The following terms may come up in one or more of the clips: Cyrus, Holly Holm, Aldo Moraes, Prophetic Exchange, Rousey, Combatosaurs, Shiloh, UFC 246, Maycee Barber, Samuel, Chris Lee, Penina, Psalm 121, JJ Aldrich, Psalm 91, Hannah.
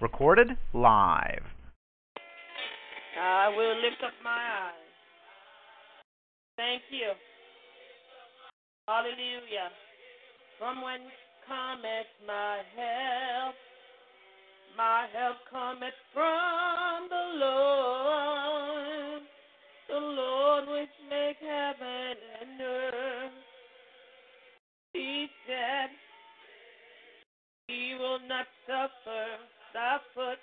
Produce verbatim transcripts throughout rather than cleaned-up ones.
Recorded live. I will lift up my eyes. Thank you. Hallelujah. From when cometh my help, my help cometh from the Lord, the Lord which make heaven and earth. He said, He will not suffer thy foot,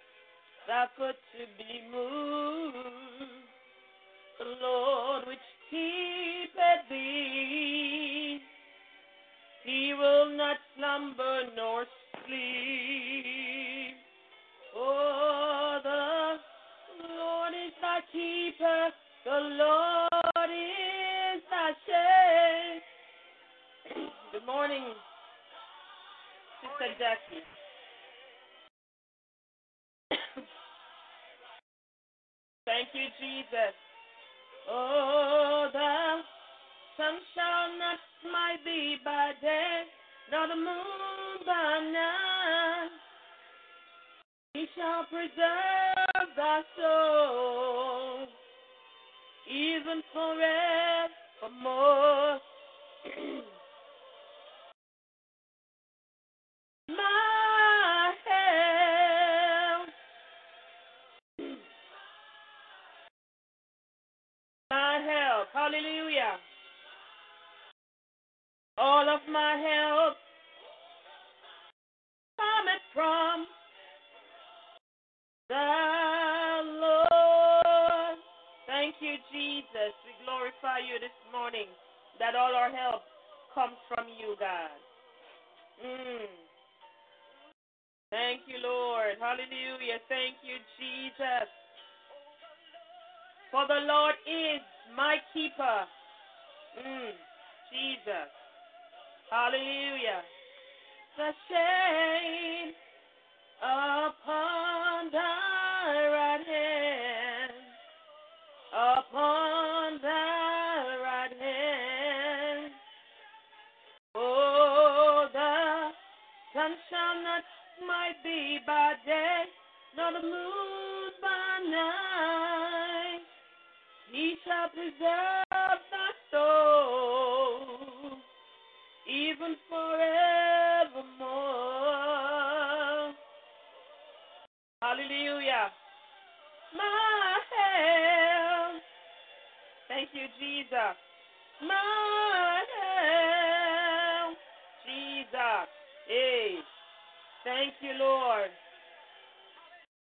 thy foot to be moved. The Lord which keepeth thee, He will not slumber nor sleep. Oh, the Lord is thy keeper, the Lord is thy shade. Good morning, Sister Jackie. Thank you, Jesus. Oh, the sun shall not smite thee by day, nor the moon by night. He shall preserve thy soul, even forevermore. My help, my help, hallelujah. All of my help cometh from the Lord. Thank you, Jesus. We glorify you this morning, that all our help comes from you, God. Mm. Thank you, Lord. Hallelujah. Thank you, Jesus. For the Lord is my keeper. Mm. Jesus. Hallelujah. The shade upon thy right hand, upon thy right hand. Oh, the sun shall not smite thee by day, nor the moon by night. He shall preserve thy soul, even forevermore. Hallelujah. My help. Thank you, Jesus. My help. Jesus. Hey. Thank you, Lord.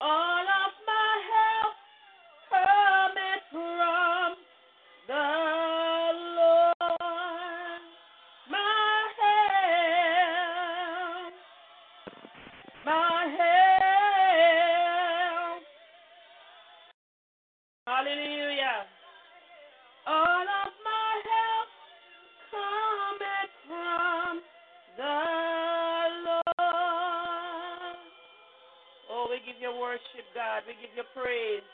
All of my help cometh from the Lord. My help, hallelujah, all of my help cometh from the Lord. Oh, we give you worship, God. We give you praise.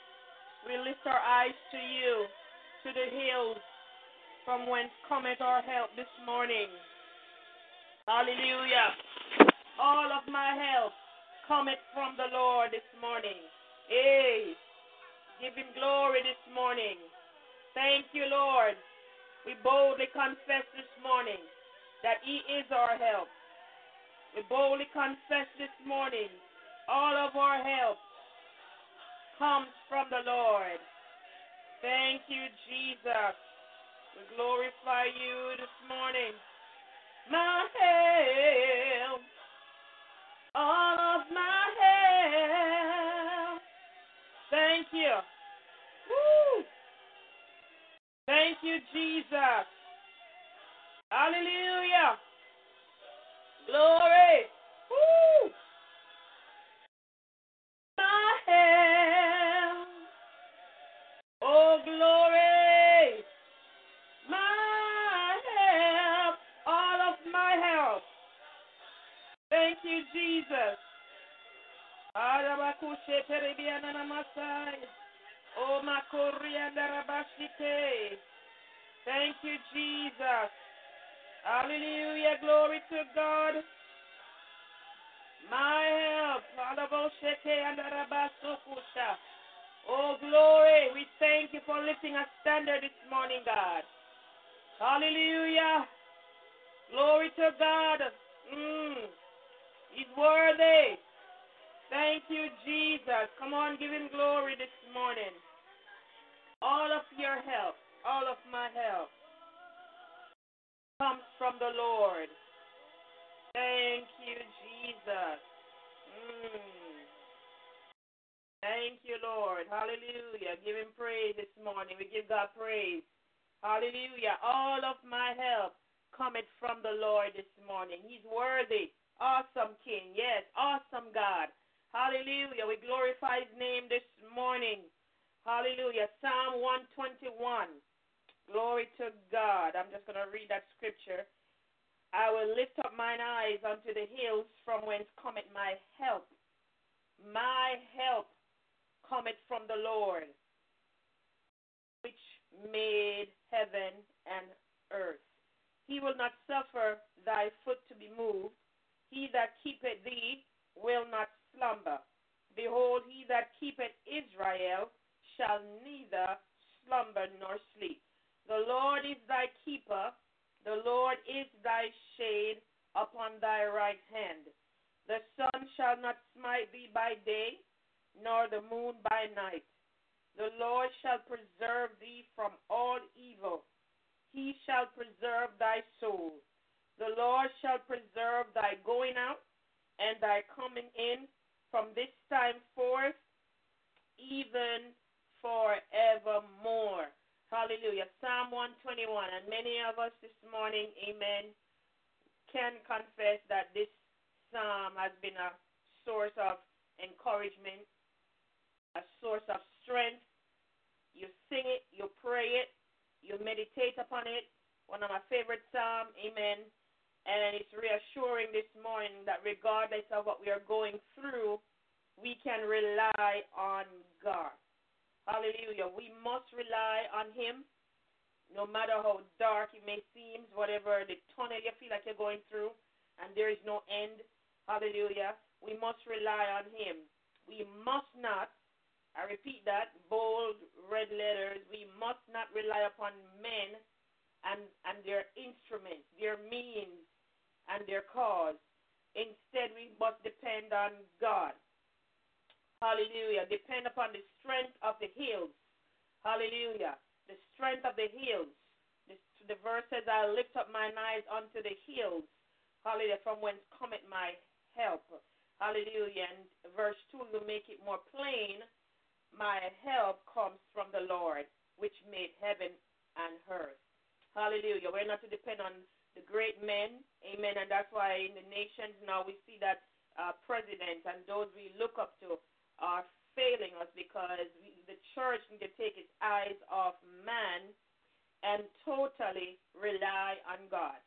We lift our eyes to you, to the hills, from whence cometh our help this morning. Hallelujah. All of my help cometh from the Lord this morning. Hey, give him glory this morning. Thank you, Lord. We boldly confess this morning that he is our help. We boldly confess this morning all of our help comes from the Lord. Thank you, Jesus. We glorify you this morning. My help, all of my help. Thank you. Woo. Thank you, Jesus. Hallelujah. Glory. Woo. My help. Oh, glory. My help. All of my help. Thank you, Jesus. Oh, my Korean. Thank you, Jesus. Hallelujah, glory to God. My help. Oh, glory. We thank you for lifting a standard this morning, God. Hallelujah. Glory to God. Mm. He's worthy. Thank you, Jesus. Come on, give him glory this morning. All of your help, all of my help comes from the Lord. Thank you, Jesus. Mm. Thank you, Lord. Hallelujah. Give him praise this morning. We give God praise. Hallelujah. All of my help cometh from the Lord this morning. He's worthy. Awesome King. Yes, awesome God. Hallelujah. We glorify his name this morning. Hallelujah. Psalm one twenty-one. Glory to God. I'm just going to read that scripture. I will lift up mine eyes unto the hills, from whence cometh my help. My help cometh from the Lord, which made heaven and earth. He will not suffer thy foot to be moved. He that keepeth thee will not slumber. Behold, he that keepeth Israel shall neither slumber nor sleep. The Lord is thy keeper, the Lord is thy shade upon thy right hand. The sun shall not smite thee by day, nor the moon by night. The Lord shall preserve thee from all evil. He shall preserve thy soul. The Lord shall preserve thy going out and thy coming in from this time forth, even forevermore. Hallelujah. Psalm one twenty-one, and many of us this morning, amen, can confess that this psalm has been a source of encouragement, a source of strength. You sing it, you pray it, you meditate upon it. One of my favorite psalms, amen, and it's reassuring this morning that regardless of what we are going through, we can rely on God. Hallelujah. We must rely on him no matter how dark it may seem, whatever the tunnel you feel like you're going through, and there is no end. Hallelujah. We must rely on him. We must not, I repeat that, bold red letters, we must not rely upon men and, and their instruments, their means, and their cause. Instead, we must depend on God. Hallelujah. Depend upon the strength of the hills. Hallelujah. The strength of the hills. The, the verse says, I lift up mine eyes unto the hills. Hallelujah. From whence cometh my help. Hallelujah. And verse two will make it more plain. My help comes from the Lord, which made heaven and earth. Hallelujah. We're not to depend on the great men. Amen. And that's why in the nations now we see that uh, presidents and those we look up to are failing us, because we, the church need to take its eyes off man and totally rely on God.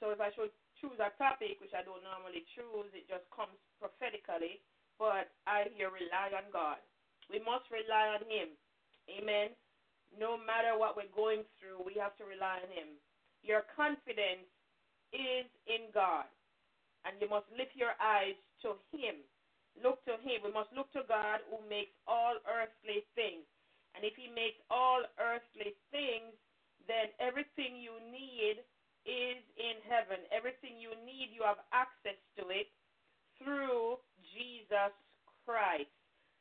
So if I should choose a topic, which I don't normally choose, it just comes prophetically, but I here rely on God. We must rely on him. Amen. No matter what we're going through, we have to rely on him. Your confidence is in God, and you must lift your eyes to him. Look to him. We must look to God, who makes all earthly things. And if he makes all earthly things, then everything you need is in heaven. Everything you need, you have access to. to it, through Jesus Christ.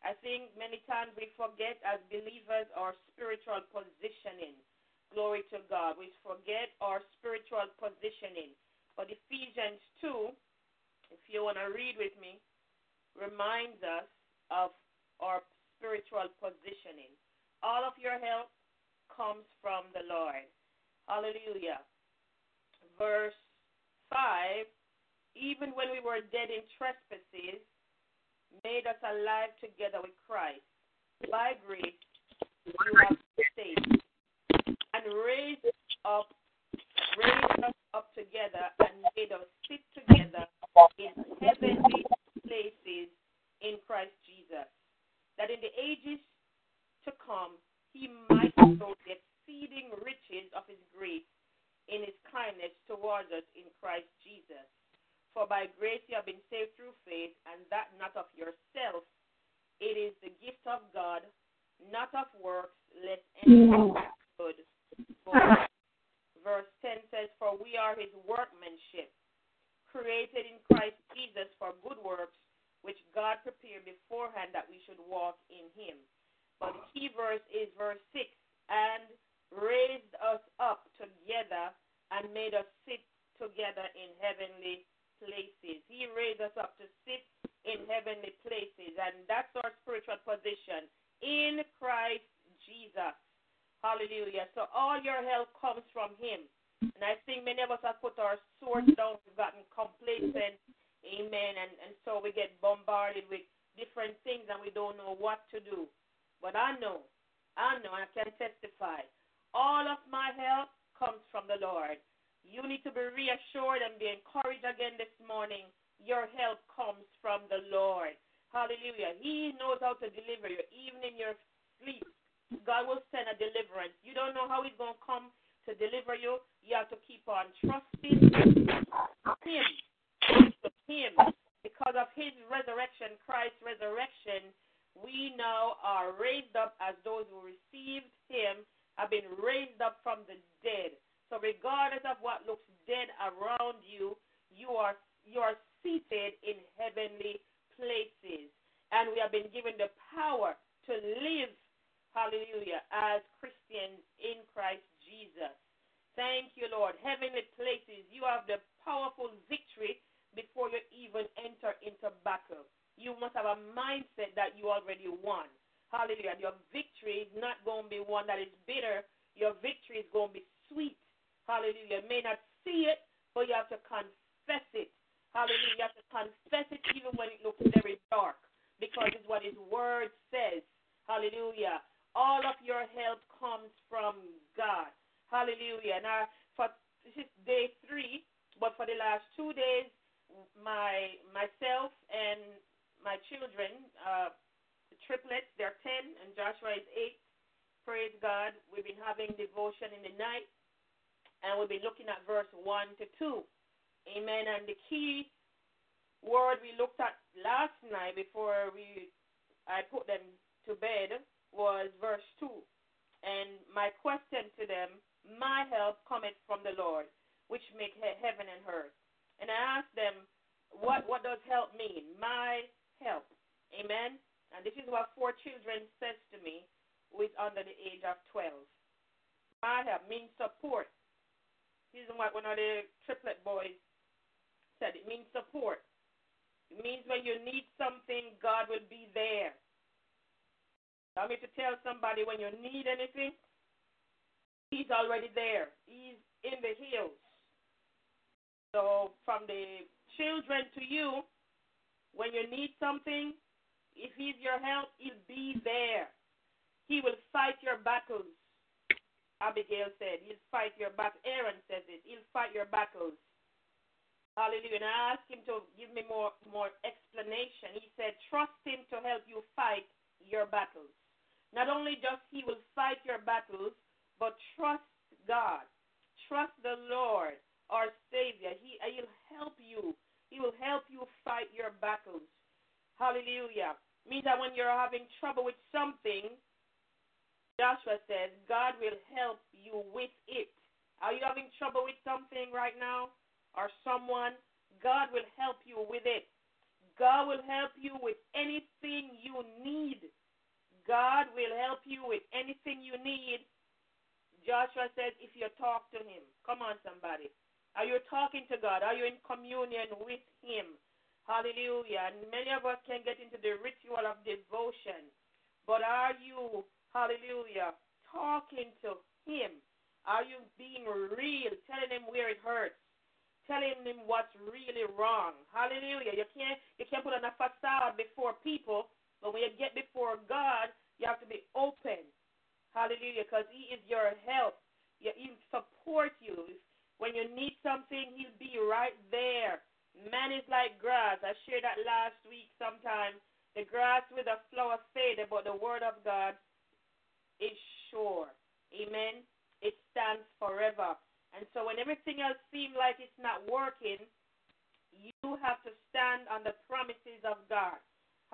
I think many times we forget as believers our spiritual positioning. Glory to God. We forget our spiritual positioning. But Ephesians two, if you want to read with me, reminds us of our spiritual positioning. All of your help comes from the Lord. Hallelujah. Verse five, even when we were dead in trespasses, made us alive together with Christ. By grace, we have been saved. And raised up, raised us up together and made us sit together in heavenly places in Christ Jesus, that in the ages to come he might show the exceeding riches of his grace in his kindness towards us in Christ Jesus. For by grace you have been saved through faith, and that not of yourself. It is the gift of God, not of works, lest anyone be good. For verse ten says, for we are his workmanship, created in Christ Jesus for good works, which God prepared beforehand that we should walk in him. But the key verse is verse six, and raised us up together and made us sit together in heavenly places. He raised us up to sit in heavenly places, and that's our spiritual position in Christ Jesus. Hallelujah. So all your help comes from him. And I think many of us have put our swords down, we've gotten complacent, amen, and, and so we get bombarded with different things and we don't know what to do. But I know, I know, I can testify, all of my help comes from the Lord. You need to be reassured and be encouraged again this morning. Your help comes from the Lord. Hallelujah. He knows how to deliver you, even in your sleep. God will send a deliverance. You don't know how he's going to come to deliver you. You have to keep on trusting him, him. Because of his resurrection, Christ's resurrection, we now are raised up as those who received him have been raised up from the dead. So regardless of what looks dead around you, you are you are seated in heavenly places. And we have been given the power to live, hallelujah, as Christians in Christ Jesus. Thank you, Lord. Heavenly places, you have the powerful victory before you even enter into battle. You must have a mindset that you already won. Hallelujah. Your victory is not going to be one that is bitter. Your victory is going to be sweet. Hallelujah. You may not see it, but you have to confess it. Hallelujah. You have to confess it even when it looks very dark, because it's what his word says. Hallelujah. All of your help comes from God. Hallelujah. Now, for this is day three, but for the last two days, my myself and my children, uh, the triplets, they're ten, and Joshua is eight. Praise God. We've been having devotion in the night. And we'll be looking at verse one to two. Amen. And the key word we looked at last night before we I put them to bed was verse two. And my question to them, my help cometh from the Lord, which made heaven and earth. And I asked them, what, what does help mean? My help. Amen. And this is what four children says to me who is under the age of twelve. My help means support. This is what one of the triplet boys said. It means support. It means when you need something, God will be there. I mean to tell somebody, when you need anything, he's already there. He's in the hills. So from the children to you, when you need something, if he's your help, he'll be there. He will fight your battles. Abigail said, he'll fight your battles. Aaron says it, he'll fight your battles. Hallelujah. And I asked him to give me more, more explanation. He said, trust him to help you fight your battles. Not only just he will fight your battles, but trust God. Trust the Lord, our Savior. He, he'll help you. He will help you fight your battles. Hallelujah. Means that when you're having trouble with something, Joshua says, God will help you with it. Are you having trouble with something right now or someone? God will help you with it. God will help you with anything you need. God will help you with anything you need. Joshua says, if you talk to him. Come on, somebody. Are you talking to God? Are you in communion with him? Hallelujah. And many of us can get into the ritual of devotion. But are you, hallelujah, talking to him? Are you being real, telling him where it hurts? Telling him what's really wrong. Hallelujah. You can't you can't put on a facade before people, but when you get before God, you have to be open. Hallelujah, because he is your help. He'll support you. When you need something, he'll be right there. Man is like grass. I shared that last week sometime. The grass with a flower faded, but the word of God is sure. Amen. It stands forever. And so when everything else seems like it's not working, you have to stand on the promises of God.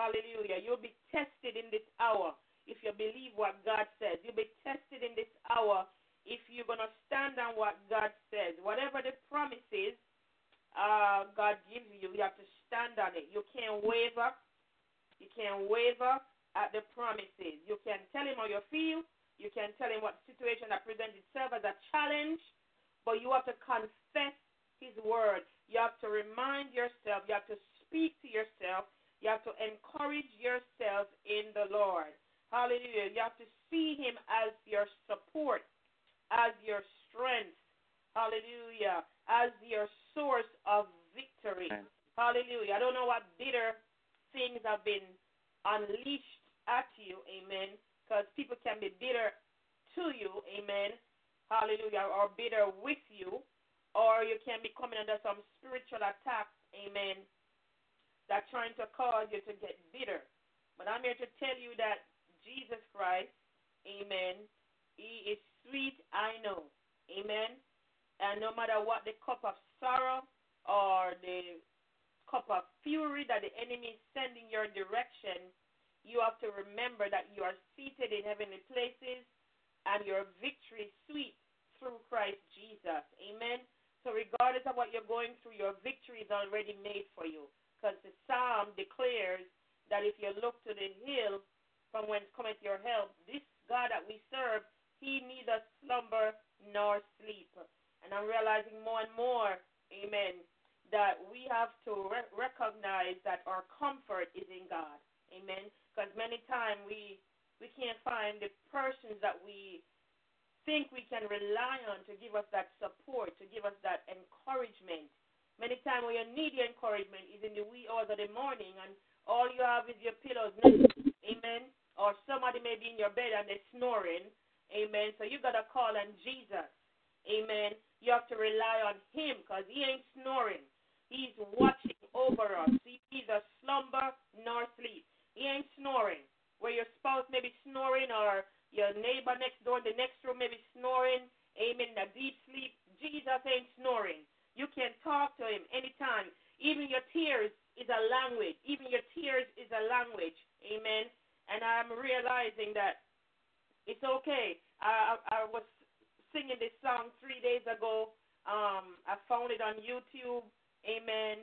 Hallelujah. You'll be tested in this hour if you believe what God says. You'll be tested in this hour if you're going to stand on what God says. Whatever the promises uh, God gives you, you have to stand on it. You can't waver. You can't waver at the promises. You can tell him how you feel. You can tell him what situation that presents itself as a challenge. But you have to confess his word. You have to remind yourself. You have to speak to yourself. You have to encourage yourself in the Lord. Hallelujah. You have to see him as your support, as your strength. Hallelujah. As your source of victory. Okay. Hallelujah. I don't know what bitter things have been unleashed at you. Amen. Because people can be bitter to you. Amen. Hallelujah, or bitter with you, or you can be coming under some spiritual attack, amen, that's trying to cause you to get bitter. But I'm here to tell you that Jesus Christ, amen, he is sweet, I know, amen, and no matter what the cup of sorrow or the cup of fury that the enemy is sending your direction, you have to remember that you are seated in heavenly places, and your victory sweet through Christ Jesus. Amen? So regardless of what you're going through, your victory is already made for you. Because the psalm declares that if you look to the hill from whence cometh your help, this God that we serve, he neither slumber nor sleep. And I'm realizing more and more, amen, that we have to re- recognize that our comfort is in God. Amen? Because many times we... We can't find the persons that we think we can rely on to give us that support, to give us that encouragement. Many times when you need your encouragement is in the wee hours of the morning, and all you have is your pillows next, amen, or somebody may be in your bed and they're snoring, amen, so you got to call on Jesus, amen. You have to rely on him because he ain't snoring. He's watching over us. He neither slumber nor sleep. He ain't snoring. Where your spouse may be snoring or your neighbor next door in the next room may be snoring, amen, in a deep sleep, Jesus ain't snoring. You can talk to him anytime. Even your tears is a language. Even your tears is a language, amen. And I'm realizing that it's okay. I, I, I was singing this song three days ago. Um, I found it on YouTube, amen.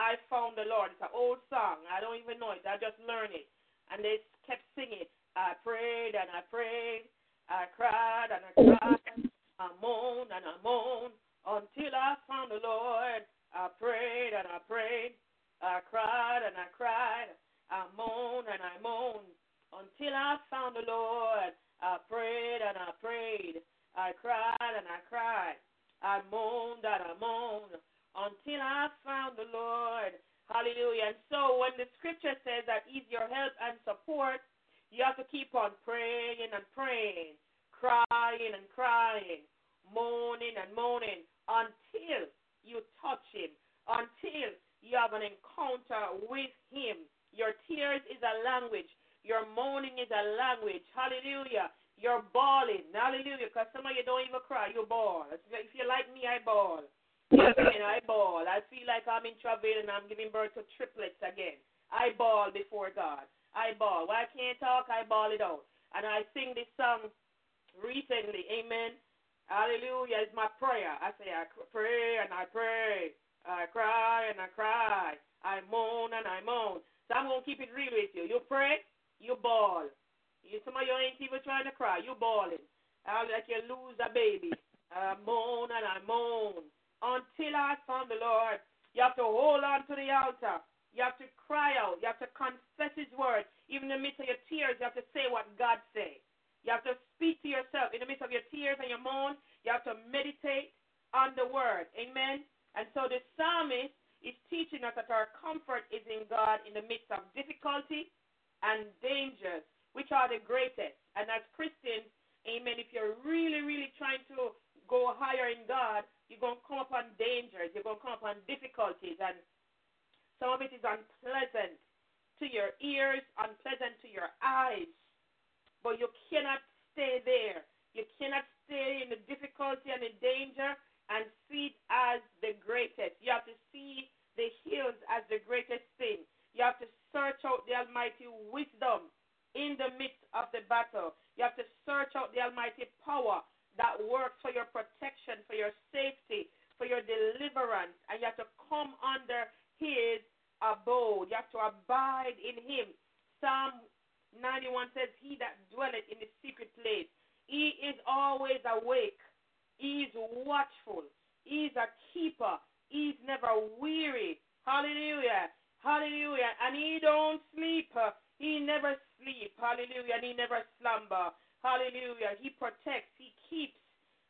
I found the Lord. It's an old song. I don't even know it. I just learned it. And they kept singing, I prayed and I prayed, I cried and I cried, I moaned and I moaned until I found the Lord. I prayed and I prayed, I cried and I cried, I moaned and I moaned until I found the Lord. I prayed and I prayed, I cried and I cried, I moaned and I moaned until I found the Lord. Hallelujah. And so when the scripture says that he's your help and support, you have to keep on praying and praying, crying and crying, moaning and moaning until you touch him, until you have an encounter with him. Your tears is a language. Your moaning is a language. Hallelujah. You're bawling. Hallelujah. Because some of you don't even cry. You bawl. If you're like me, I bawl. Amen. I bawl. I feel like I'm in trouble and I'm giving birth to triplets again. I bawl before God. I bawl. When I can't talk, I bawl it out. And I sing this song recently. Amen. Hallelujah. It's my prayer. I say, I pray and I pray. I cry and I cry. I moan and I moan. So I'm going to keep it real with you. You pray, you bawl. You, some of you ain't even trying to cry. You bawling. I like you lose a baby. I moan and I moan. Until I found the Lord, you have to hold on to the altar. You have to cry out. You have to confess his word. Even in the midst of your tears, you have to say what God said. You have to speak to yourself. In the midst of your tears and your moan, you have to meditate on the word. Amen? And so the psalmist is teaching us that our comfort is in God in the midst of difficulty and dangers, which are the greatest. And as Christians, amen, if you're really, really trying to go higher in God, you're going to come upon dangers. You're going to come upon difficulties. And some of it is unpleasant to your ears, unpleasant to your eyes. But you cannot stay there. You cannot stay in the difficulty and the danger and see it as the greatest. You have to see the hills as the greatest thing. You have to search out the almighty wisdom in the midst of the battle. You have to search out the almighty power that works for your protection, for your safety, for your deliverance. And you have to come under his abode. You have to abide in him. Psalm ninety-one says, he that dwelleth in the secret place, he is always awake. He is watchful. He is a keeper. He is never weary. Hallelujah. Hallelujah. And he don't sleep. He never sleep. Hallelujah. And he never slumber. Hallelujah. He protects. He keeps.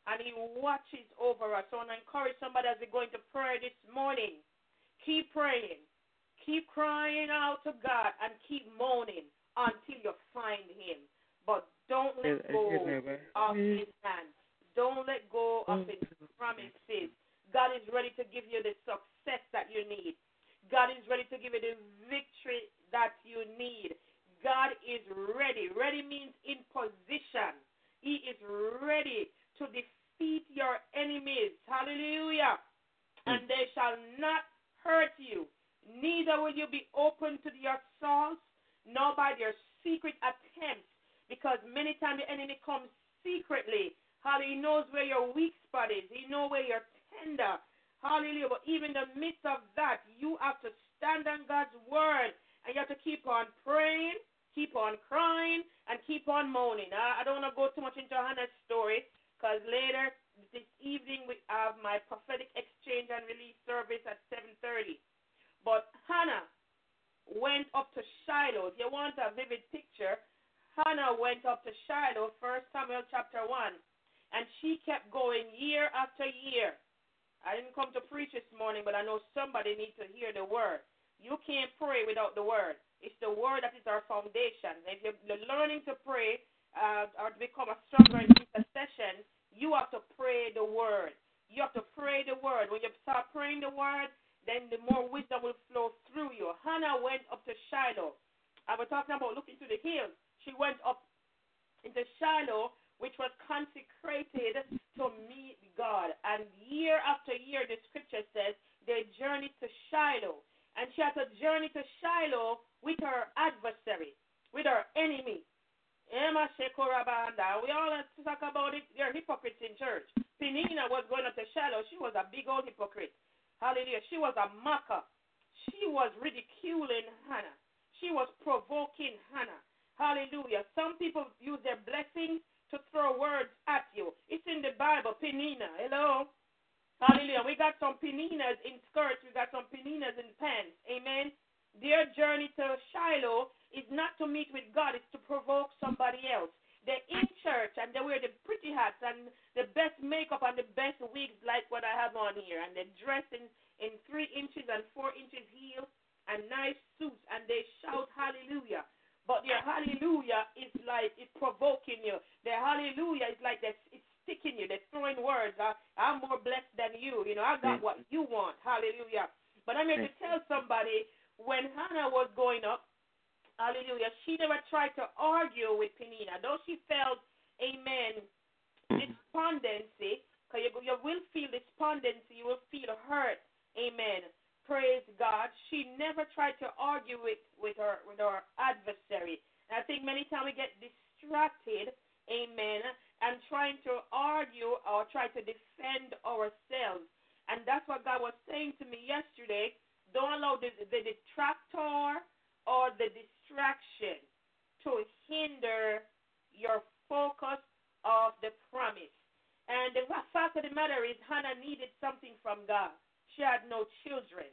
And he watches over us. So I want to encourage somebody as they're going to prayer this morning. Keep praying. Keep crying out to God and keep moaning until you find him. But don't let go of his hand. Don't let go of his promises. God is ready to give you the success that you need. God is ready to give you the victory that you need. God is ready. Ready means in position. He is ready to defeat your enemies. Hallelujah. And they shall not hurt you. Neither will you be open to their assaults, nor by their secret attempts. Because many times the enemy comes secretly. Hallelujah. He knows where your weak spot is. He knows where you're tender. Hallelujah. But even in the midst of that, you have to stand on God's word. And you have to keep on praying, keep on crying, and keep on moaning. I, I don't want to go too much into Hannah's story. Because later this evening we have my prophetic exchange and release service at seven thirty. But Hannah went up to Shiloh. If you want a vivid picture, Hannah went up to Shiloh, First Samuel chapter one, and she kept going year after year. I didn't come to preach this morning, but I know somebody needs to hear the word. You can't pray without the word. It's the word that is our foundation. If you're learning to pray uh, or to become a stronger intercession, you have to pray the word. You have to pray the word. When you start praying the word, then the more wisdom will flow through you. Hannah went up to Shiloh. I was talking about looking to the hills. She went up into Shiloh, which was consecrated to meet God. And year after year, the scripture says, they journeyed to Shiloh. And she had to journey to Shiloh with her adversary, with her enemy. We all have to talk about it. They're hypocrites in church. Penina was going up to Shiloh. She was a big old hypocrite. Hallelujah. She was a mocker. She was ridiculing Hannah. She was provoking Hannah. Hallelujah. Some people use their blessings to throw words at you. It's in the Bible, Penina. Hello? Hallelujah. We got some Peninas in skirts. We got some Peninas in pants. Amen? Their journey to Shiloh is not to meet with God. It's to provoke somebody else. They're in church, and they wear the pretty hats and the best makeup and the best wigs like what I have on here. And they're dressed in, in three inches and four inches heels and nice suits, and they shout hallelujah. But their hallelujah is like it's provoking you. Their hallelujah is like that it's sticking you. They're throwing words. I, I'm more blessed than you. You know, I got what you want. Hallelujah. But I'm here to tell somebody, when Hannah was going up, hallelujah, she never tried to argue with Penina. Though she felt, amen, despondency, because you, you will feel despondency, you will feel hurt. Amen. Praise God. She never tried to argue with, with her with her adversary. And I think many times we get distracted, amen, and trying to argue or try to defend ourselves. And that's what God was saying to me yesterday. Don't allow the, the detractor or the distraction to hinder your focus of the promise. And the fact of the matter is, Hannah needed something from God. She had no children.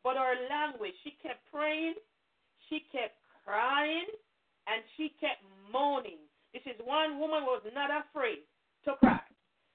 But her language, she kept praying, she kept crying, and she kept moaning. This is one woman who was not afraid to cry.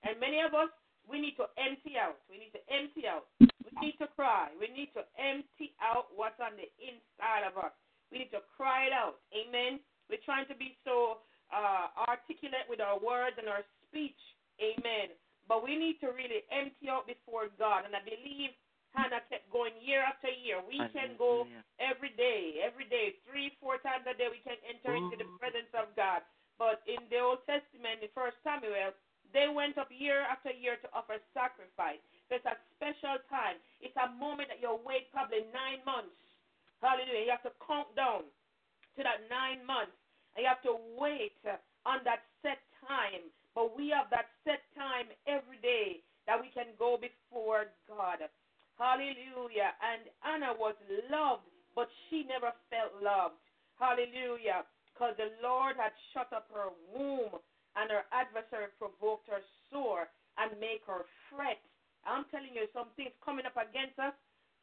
And many of us, we need to empty out. We need to empty out. We need to cry. We need to empty out what's on the inside of us. We need to cry it out. Amen. We're trying to be so uh, articulate with our words and our speech. Amen. But we need to really empty out before God. And I believe Hannah kept going year after year. We can go every day, every day, three, four times a day we can enter into the presence of God. But in the Old Testament, the first Samuel, they went up year after year to offer sacrifice. So it's a special time. It's a moment that you'll wait probably nine months. Hallelujah. You have to count down to that nine months. And you have to wait on that set time. But we have that set time every day that we can go before God. Hallelujah. And Anna was loved, but she never felt loved. Hallelujah. Because the Lord had shut up her womb, and her adversary provoked her sore and make her fret. I'm telling you, some things coming up against us,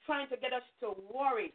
trying to get us to worry.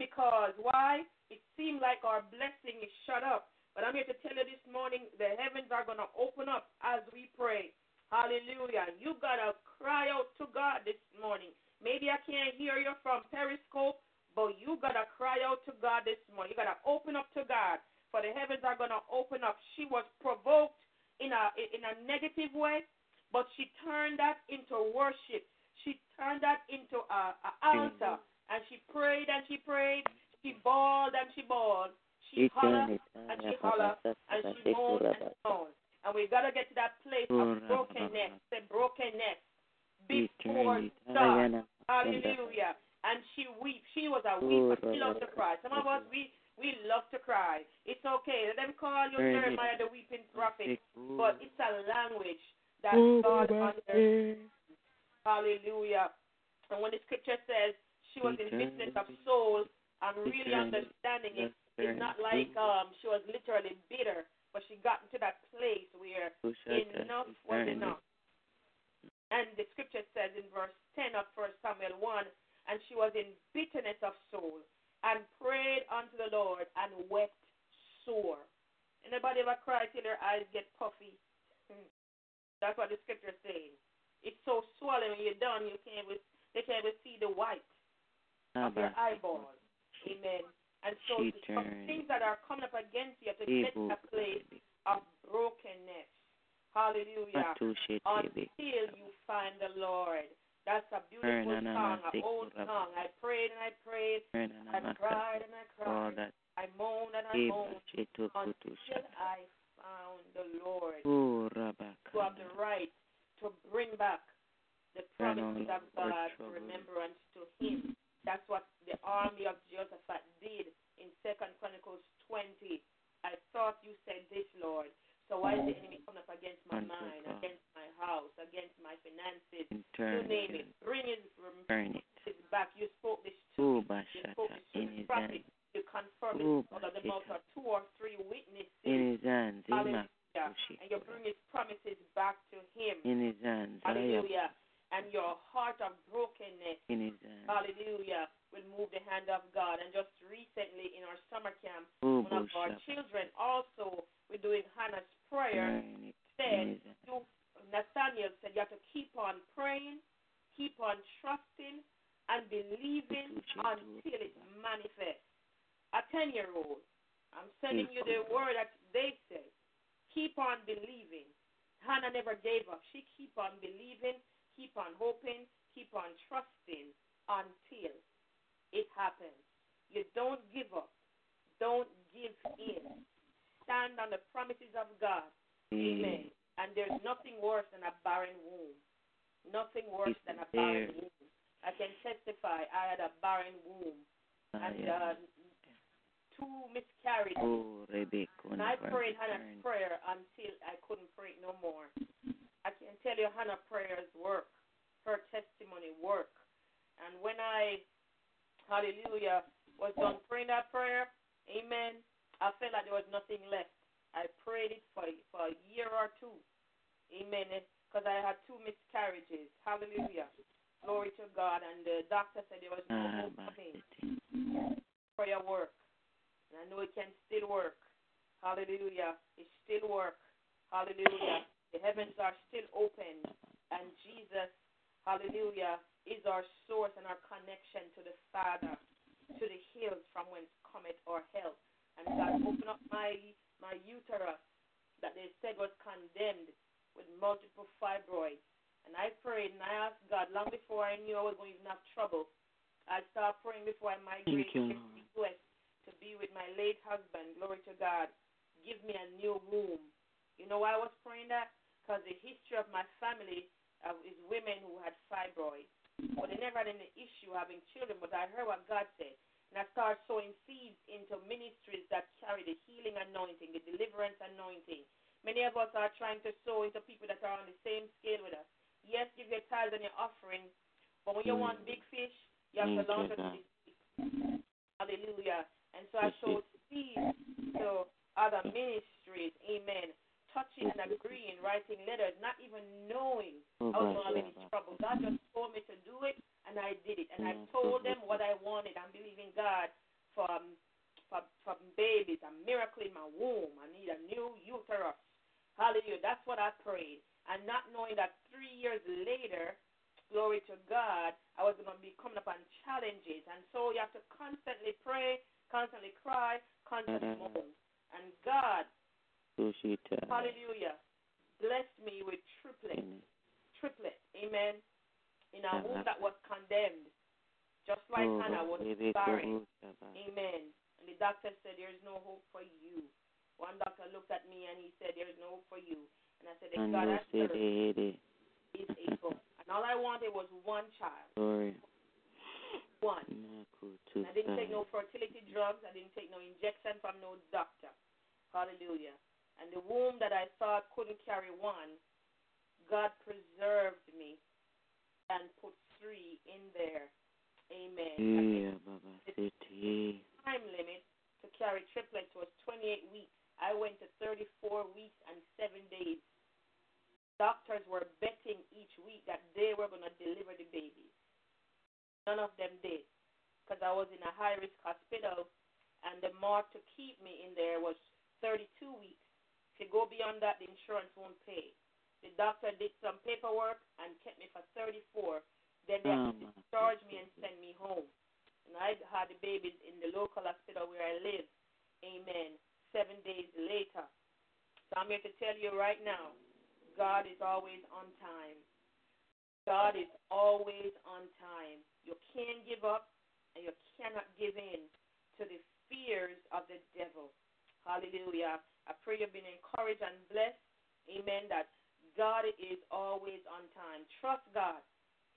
Because why? It seemed like our blessing is shut up. But I'm here to tell you this morning, the heavens are going to open up as we pray. Hallelujah. You got to cry out to God this morning. Maybe I can't hear you from Periscope, but you got to cry out to God this morning. You got to open up to God, for the heavens are going to open up. She was provoked in a, in a negative way, but she turned that into worship. She turned that into an altar, and she prayed and she prayed. She bawled and she bawled. She hollered and she hollered and she moaned and she moaned. And we got to get to that place of brokenness, the brokenness before God. Hallelujah. And she weep. She was a weeper. She loved to cry. Some of us, we, we love to cry. It's okay. Let them call you Jeremiah the weeping prophet. But it's a language that God understands. Hallelujah. And when the scripture says she was in business of soul, I'm really understanding it. It's not like um, she was literally bitter, but she got into that place where enough was enough. And the scripture says in verse ten of First Samuel one, and she was in bitterness of soul and prayed unto the Lord and wept sore. Anybody ever cry till their eyes get puffy? That's what the scripture is saying. It's so swollen when you're done, you can't even, they can't even see the white of your eyeballs. Amen. And so things that are coming up against you have to get to a place of brokenness. Hallelujah. Until you find the Lord. That's a beautiful song, an old song. I prayed and I prayed. I cried and I cried. I moaned and I moaned until I found the Lord. You have the right to bring back the promises of God, remembrance to Him. That's what the army of Jehoshaphat did in Second Chronicles twenty. I thought you said this, Lord. So why is the enemy coming up against my mind, against my house, against my finances? You name it. Bring his promises back. You spoke this to me. You spoke this to the prophet. You confirmed it out of the mouth of two or three witnesses. Hallelujah. And you bring his promises back to him. Hallelujah. And your heart of brokenness, hallelujah, will move the hand of God. And just recently in our summer camp, oh, one of our children also, we're doing Hannah's prayer, yeah, said, you, Nathaniel said, you have to keep on praying, keep on trusting, and believing until it manifests. A ten-year-old, I'm sending you the word that they said, keep on believing. Hannah never gave up. She keep on believing. Keep on hoping, keep on trusting until it happens. You don't give up. Don't give in. Stand on the promises of God. Amen. And there's nothing worse than a barren womb. Nothing worse than a barren womb. I can testify I had a barren womb. And uh, two miscarriages. And I prayed Hannah's prayer until I couldn't pray no more. I can tell you Hannah's prayers work. her testimony work. And when I, hallelujah, was done praying that prayer, amen, I felt like there was nothing left. I prayed it for, for a year or two, amen, because I had two miscarriages, hallelujah, glory to God, and the doctor said there was no hope for me. Prayer work, and I know it can still work, hallelujah, it still work, hallelujah, the heavens are still open, and Jesus, hallelujah, is our source and our connection to the Father, to the hills from whence cometh our help. And God opened up my my uterus that they said was condemned with multiple fibroids. And I prayed and I asked God long before I knew I was going to even have trouble. I started praying before I migrated to the U S to be with my late husband. Glory to God. Give me a new womb. You know why I was praying that? Because the history of my family uh, is women who had fibroids. But they never had any issue having children. But I heard what God said. And I started sowing seeds into ministries that carry the healing anointing, the deliverance anointing. Many of us are trying to sow into people that are on the same scale with us. Yes, give your tithes and your offering, but when you mm. want big fish, you have mm. to launch them this week. Hallelujah. And so I sowed seeds to other ministries, amen, touching and agreeing, writing letters, not even knowing oh, I was going to have any trouble. God just told me to do it. And I did it, and I told them what I wanted. I'm believing God for, um, for, for babies, a miracle in my womb. I need a new uterus. Hallelujah. That's what I prayed. And not knowing that three years later, glory to God, I was going to be coming upon challenges. And so you have to constantly pray, constantly cry, constantly moan. And God, hallelujah, blessed me with triplets. Triplets. Amen. In a womb that was condemned, just like oh, Hannah was barren. Amen. And the doctor said, there is no hope for you. One doctor looked at me and he said, there is no hope for you. And I said, the God I serve is able. And all I wanted was one child. Sorry. One. And I didn't take no fertility drugs. I didn't take no injection from no doctor. Hallelujah. And the womb that I thought couldn't carry one, God preserved me and put three in there. Amen. Yeah, Baba. The time limit to carry triplets was twenty-eight weeks. I went to thirty-four weeks and seven days. Doctors were betting each week that they were going to deliver the baby. None of them did, because I was in a high-risk hospital, and the mark to keep me in there was thirty-two weeks. If you go beyond that, the insurance won't pay. The doctor did some paperwork and kept me for thirty-four. Then they um, discharged me and sent me home. And I had the babies in the local hospital where I live. Amen. Seven days later. So I'm here to tell you right now, God is always on time. God is always on time. You can't give up and you cannot give in to the fears of the devil. Hallelujah. I pray you've been encouraged and blessed. Amen. That God is always on time. Trust God.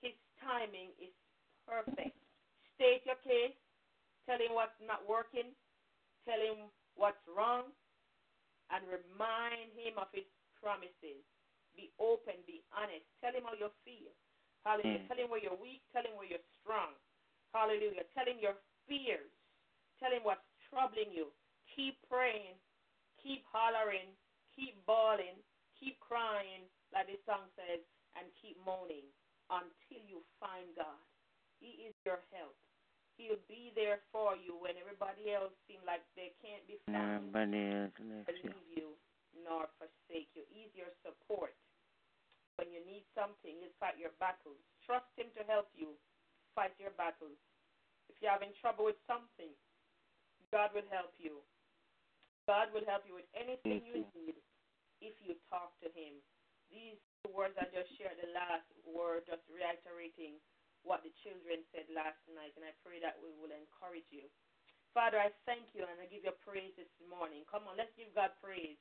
His timing is perfect. State your case. Tell him what's not working. Tell him what's wrong. And remind him of his promises. Be open. Be honest. Tell him how you feel. Hallelujah. Mm. Tell him where you're weak. Tell him where you're strong. Hallelujah. Tell him your fears. Tell him what's troubling you. Keep praying. Keep hollering. Keep bawling. Keep crying, like this song says, and keep moaning until you find God. He is your help. He'll be there for you when everybody else seems like they can't be found. Nobody will leave you nor forsake you. He's your support. When you need something, he'll fight your battles. Trust him to help you fight your battles. If you're having trouble with something, God will help you. God will help you with anything you need. If you talk to him. These words I just shared, the last word, just reiterating what the children said last night, and I pray that we will encourage you. Father, I thank you, and I give you praise this morning. Come on, let's give God praise.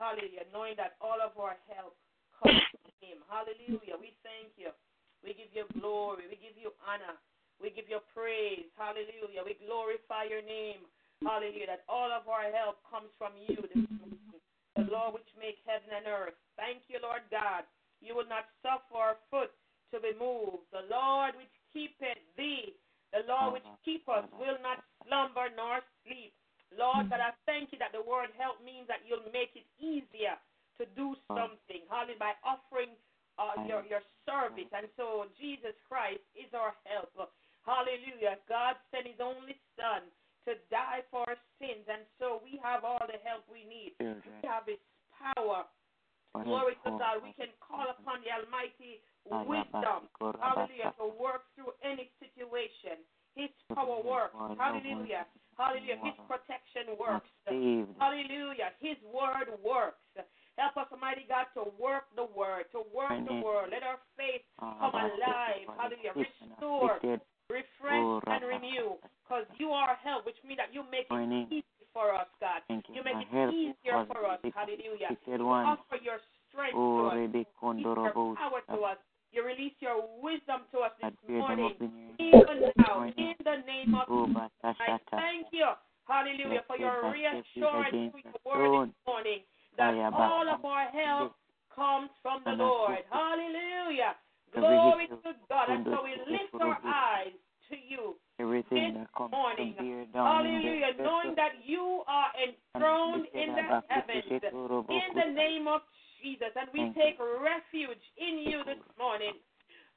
Hallelujah, knowing that all of our help comes from him. Hallelujah, we thank you. We give you glory. We give you honor. We give you praise. Hallelujah, we glorify your name. Hallelujah, that all of our help comes from you this morning. The Lord which make heaven and earth. Thank you, Lord God. You will not suffer our foot to be moved. The Lord which keepeth thee, the Lord which keepeth us, will not slumber nor sleep. Lord, God, I thank you that the word help means that you'll make it easier to do something, hallelujah, by offering uh, your, your service. And so Jesus Christ is our help. Hallelujah. God sent his only son to die for our sins. And so we have all the help we need. We have his power. Glory to God. We can call upon the almighty wisdom, hallelujah, to work through any situation. His power works. Hallelujah. Hallelujah. His protection works. Hallelujah. His word works. Help us, Almighty God, to work the word, to work the word. Let our faith come alive. Hallelujah. Restore, refresh, and renew. Because you are help, which means that you make it easy for us, God. You make it easier for us. Hallelujah. You offer your strength to us. You release your power to us. You release your wisdom to us this morning. Even now, in the name of Jesus, I thank you, hallelujah, for your reassurance through your word this morning that all of our help comes from the Lord. Hallelujah. Glory to God. And so we lift our eyes to you this morning. Hallelujah. Knowing that you are enthroned in the heavens in the name of Jesus. And we take refuge in you this morning.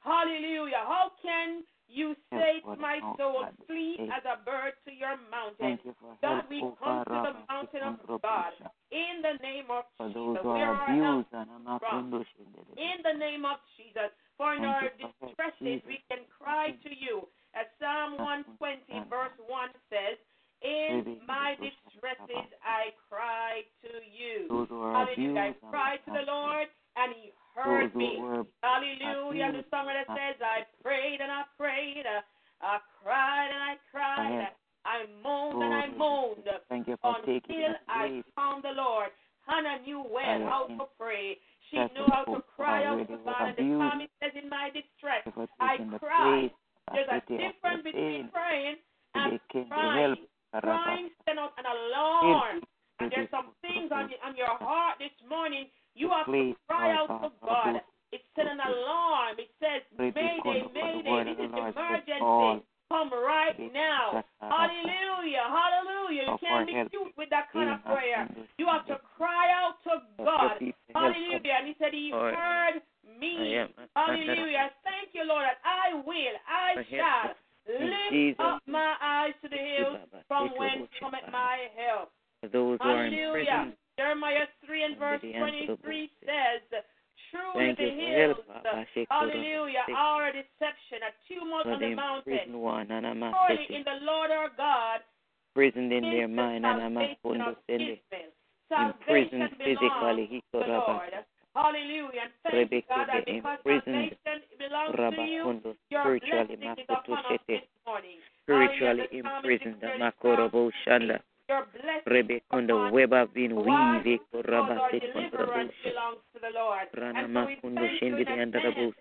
Hallelujah. How can you say to my soul, flee as a bird to your mountain? God, we come to the mountain of God. In the name of Jesus. Where our help comes from. In the name of Jesus. For in our distresses, we can cry to you. As Psalm one twenty, verse one says, in my distresses, I cry to you. Hallelujah. I cried to the Lord, and he heard me. Hallelujah. The songwriter says, I prayed and I prayed. I cried and I cried. I moaned and I moaned until I found the Lord. Hannah knew well how to pray. She knew how to cry out to God. And the psalmist says, in my distress, I cried. There's a difference between praying and crying. Crying sends out an alarm. And there's some things on, the, on your heart this morning. You have to cry out to God. It sent an alarm. It says, Mayday, Mayday, this is emergency. Come right now. Hallelujah, hallelujah. You can't be cute with that kind of prayer. You have to cry out to God. Hallelujah. And he said, he heard me. Hallelujah. Thank you, Lord, that I will, I shall lift up my eyes to the hills from whence cometh my help. Those who are in prison. Jeremiah three and verse twenty-three says, true is the hills, hallelujah, our deception, a tumult on the mountain. Surely in the Lord our God, imprisoned in their mind, salvation of Israel. Salvation belongs to the Lord. Hallelujah. And thank God that because salvation belongs to you, your blessing is upon us this morning. Spiritually imprisoned, Makorobo Shanda. Your blessing on the web of being weaving for Rabbah deliverance belongs to the Lord. And so we thank you in advance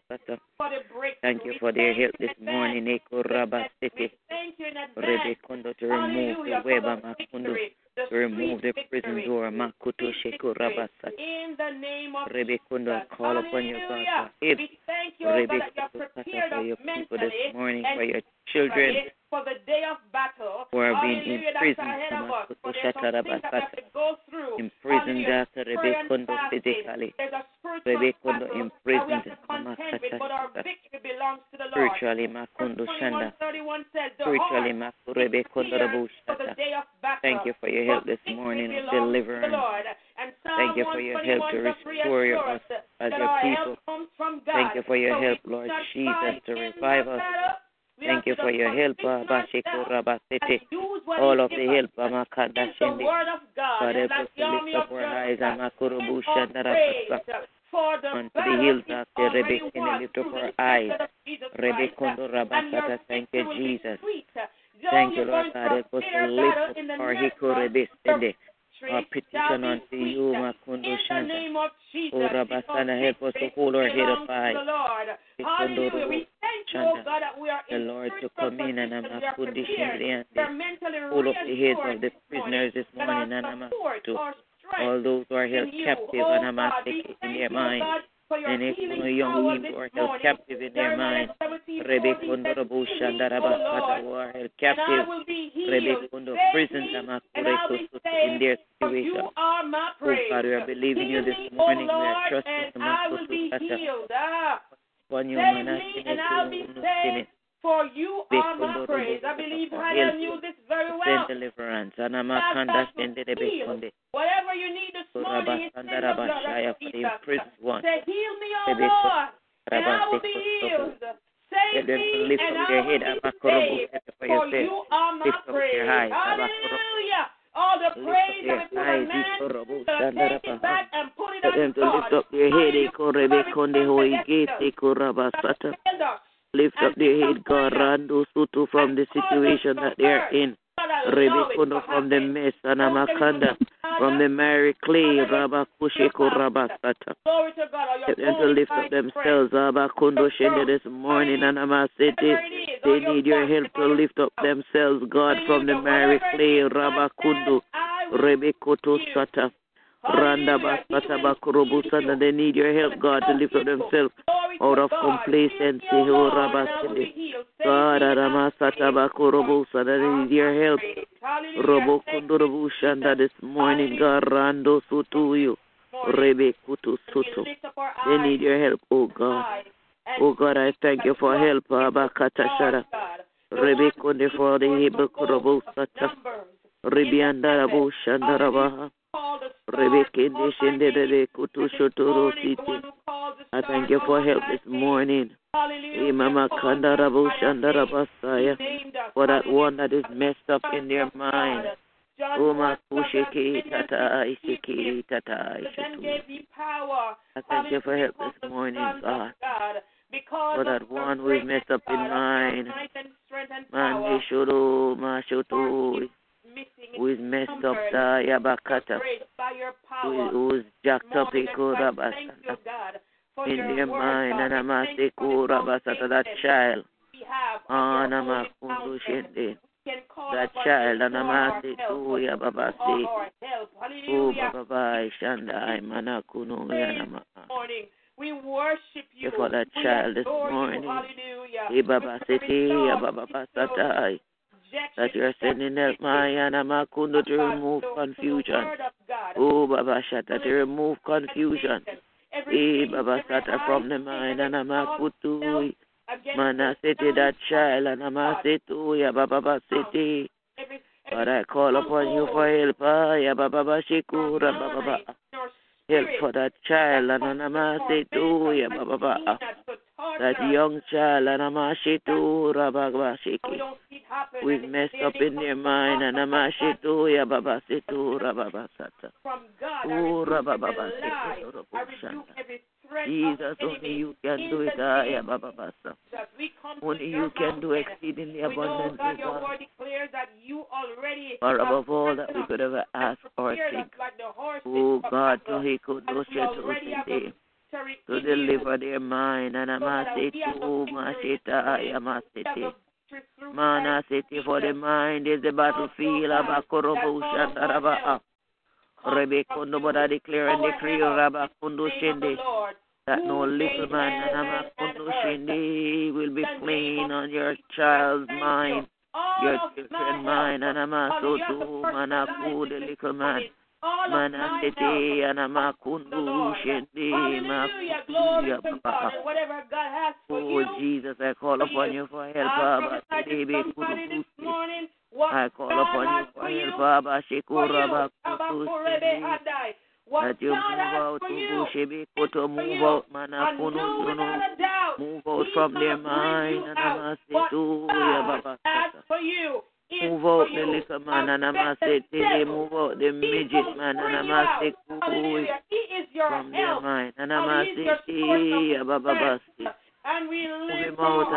for the breakthrough. Thank you for their help this morning, Eko Rabbah City. Thank you in advance. To remove the web of Makundo, to remove the prison door, Makuto Sheko Rabbah City. In the name of Jesus, call upon your God. We thank you that you have prepared us mentally this morning for your children. For the day of battle, hallelujah, that's ahead of us. For there's some things that we have to go through. Hallelujah, prayer and fasting. There's a spiritual battle that we have to contend with, but our victory belongs to the Lord. Verse twenty-one thirty-one says, the heart is prepared for the day of battle. Thank you for your help this morning and deliverance. And Psalm one twenty-one reassures us that our help comes from God. Thank you for your help, Lord Jesus, to revive us. Thank you for your help, Bashiko Rabasete. All of the help, Amakada Shindi. God, help us to lift up our eyes, Amakurubusha Narabasa. Unto the hills of the Rebbe, and I lift up our eyes. Rebbe Kondo Rabasata, thank you, Jesus. Thank you, Lord God, help us to lift up our Hiko Rebbe Sende. Our petition unto you, Makundo Shanda. O Rabasana, help us to hold our head up high. Hallelujah. We thank you, O God, that we are in the Lord to come in and I'm not conditioned to hold up the heads of the prisoners this morning. And I'm not to all those who are held captive and I'm not taking in their mind. for your and if no young people are held captive in their mind, Rebe Kondorobu Shandarabakata, who are held captive, Rebe Kondo, prison, Amakureko, in their situation. Oh, Father, we are believing you this morning. We are trusting you, Amakureko, upon you, Manasseh, for you are my praise. I believe Hannah knew this very well. Deliverance. Whatever you need this morning, it's in the blood of Jesus. Say, heal me, O Lord, and I will be healed. Save me, and I will be saved. For you are my praise. Hallelujah. All the praise that you have made, take it back and put it on God. Hallelujah. Lift up their head, God, Rando Sutu, from the situation that they are in. Rebekunda, from the mess, Anamakanda, from the Mary Clay, Rabakushiko, Rabasata. Let them to lift up themselves, Abakundo Shende, this morning, Anamasete. They need your help to lift up themselves, God, from the Mary Clay, Rabakundo, Rebekoto Sata. Randa Basata Bakurubusana, they need your help, God, to lift up themselves out of complacency. Oh, Rabasili. God, Aramasata Bakurubusana, they need your help. Robokundurubushanda this morning, God, Rando Sutuyu, Rebekutu Sutu. They need your help, oh God. Oh God, I thank you for help, Abakatashara. Rebekunde for the Hebakurubusata. Rebiandarabu Shandarabaha. I thank you for help this morning. For that one that is messed up in their mind. I thank you for help this morning, God. For that one who is messed up in mind. Man, Shoto, Mashoto. Who is messed up, Yabakata, who is jacked up, in their mind, Anamase Kurabasata, that child, Anamakundu Shende, that child, Anamase Kurababase, O Babai Shandai Manakunu Yanama. We worship you for that child this morning, Ibabasiti, Yababasatai. That you are sending help, Mayana Makundo, to remove confusion. Oh, Baba Shatta, to remove confusion. Eh, Baba Shatta, from the mind, Anamakutu. Mana City, that child, Anamasetu, Yababa City. But I call upon you for help, Yababa Shikura, Baba. Help for that child, Anamasetu, Yababa. That young child, Anamashitu, Rababashiki, we've messed up in their mind, Anamashitu, Yababasitu, Rababasata. Oh, Rabababasitu, Jesus, only you can do it, Yabababasa. Only you can do exceedingly abundantly. Far above all that we could ever ask or think. Oh, God, to he could do it. To deliver their mind, and I must say to Mashita, I must say Mana City, for the mind is the battlefield of Akorobo Shataraba. Rebekondo, but I declare and decree Rabakundo Shende that no little man, Namakundo Shende, will be playing on your child's mind, your children's mind, and I must so do Manaku, the little man. Manasete anamakundu shende makuya papa. Oh Jesus, I call upon you for help, Baba. I call upon you for help, Baba. Shekuraba kutu. That you move out to Bushebe Koto, move out Manakuno, move out from their mind. Anamasetu ya papa. Move out the little man, and I must say, move out the midget man, and I must say, from their mind, and I must say, Ababa, and we live out of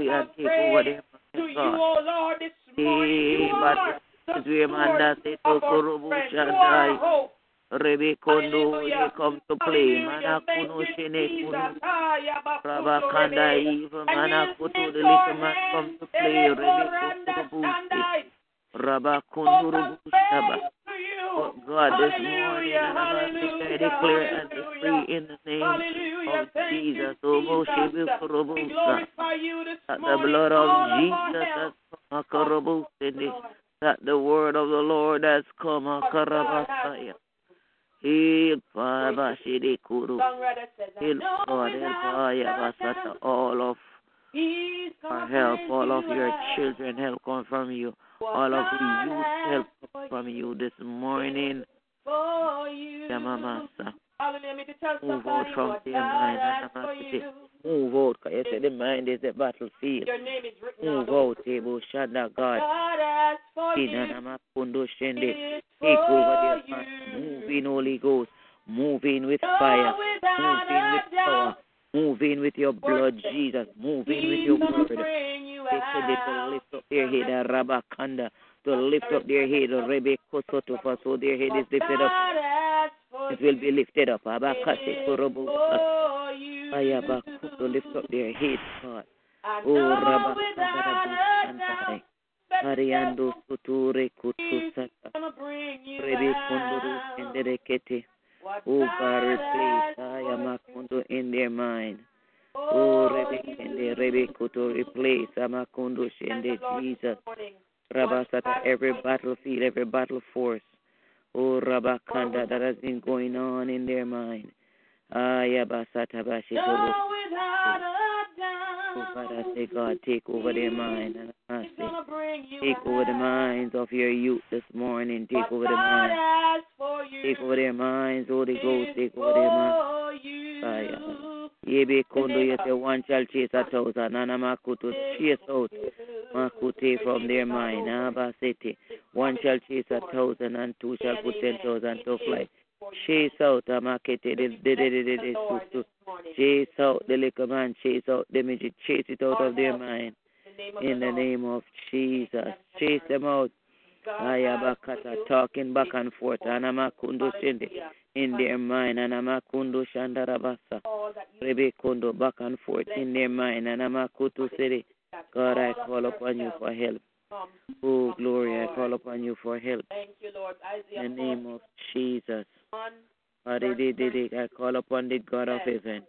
and take over them. God, but we man that I Rebekondo, you come to play. Manakuno Shenekunu. Rabakanda Eva Manakuto, the little man come to play. Rebekondo Rabakundo Rubushaba. God, this morning, I declare and declare. free in the name Hallelujah. Of Thank Jesus. You, Jesus. We glorify you this morning. That the blood of Jesus has come, that the word of the Lord has come, Akarabasaya. He Baba Shidi Kuru. All of our help, all of your children, help come from you. All of you help come from you this morning. Yamamasa. Move out from their mind. Move out, because you said the mind is the battlefield. Move out, Ebo Shanda God. Take over their mind. Move in, Holy Ghost. Move in with fire. Move in with power. Move in with your blood, Jesus. Move in with your word. They said they could lift up their head, Rabakanda. To lift up their head, Rebecca Sotofa, so their head is lifted up. It will be lifted up. Abakase Korobo. Ayabaku, to lift up their head, God. Oh, Rabakanda. Mariando Suture Kutusata. Rebe Konduru Senderekete. Oh, God, replace Ayamakundo in their mind. Oh, Rebekende, Rebecca, to replace Amakundo Shende, Jesus. Rabasata, every battlefield, every battle force. Oh, Rabakanda, that has been going on in their mind. Ayabasata, Bashikoro. Oh, God, I say, God, take over their mind. I say, take over the minds of your youth this morning. Take over the minds. Take over their minds. Holy Ghost, take over their minds. Ayabasata. Yebe Kondo, you say one shall chase a thousand, and Makuto chase out Makute from their mind. Abasete, one shall chase a thousand, and two shall put ten thousand to flight. Chase out Amakete, chase out the little man, chase out the midget, chase it out of their mind. In the name of Jesus, chase them out. Ayabakata, talking back and forth, Anamakundo Shende. In their mind, Anamakundo Shandarabasa, Rebe Kondo, back and forth in their mind, Anamakutu Sede. God, I call upon you for help. Oh, glory, I call upon you for help. In the name of Jesus. I call upon the God of heaven,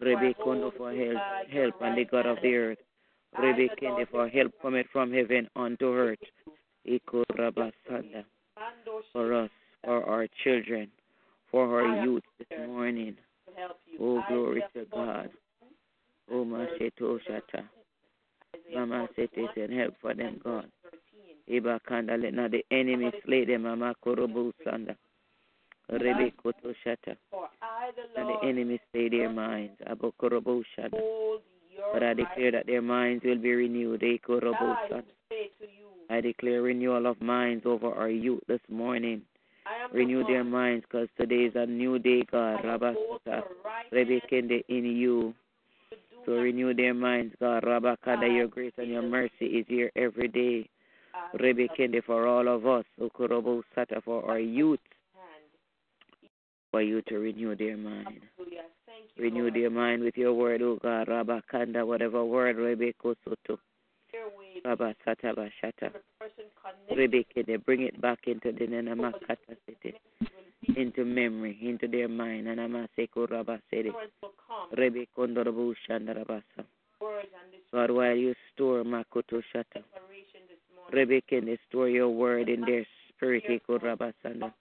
Rebe Kondo, for help, help, and the God of the earth, Rebe Kende, for help coming from heaven unto earth. Eko Rabasanda, for us, for our children, for our youth this morning. Oh, glory to God. Oh, Maseto Shata. Mama Sete said, help for them, God. Eba Kanda, let not the enemy slay them, Mama Korobu Sanda. Rebeko To Shata. Let the enemy slay their minds, Abo Korobu Shata. But I declare that their minds will be renewed, Eko Robu Sanda. I declare renewal of minds over our youth this morning. Renew the their minds, because today is a new day, God. Rabasata, Rebekende, in you. So renew their minds, God. Rabakada, your grace and your mercy is here every day. Rebekende, for all of us. Okorobo Sata, for our youth. For you to renew their mind. Renew their mind with your word, O God. Rabakanda, whatever word, Rebeko Soto. Baba Sata Bashata. Rebecca, they bring it back into the Nanamakata city, into memory, into their mind. Nanamaseko Rabasede. Rebecca Ndorobu Shandarabasa. God, while you store Makoto Shata, Rebecca, they store your word in their spirit. Eko Rabasanda.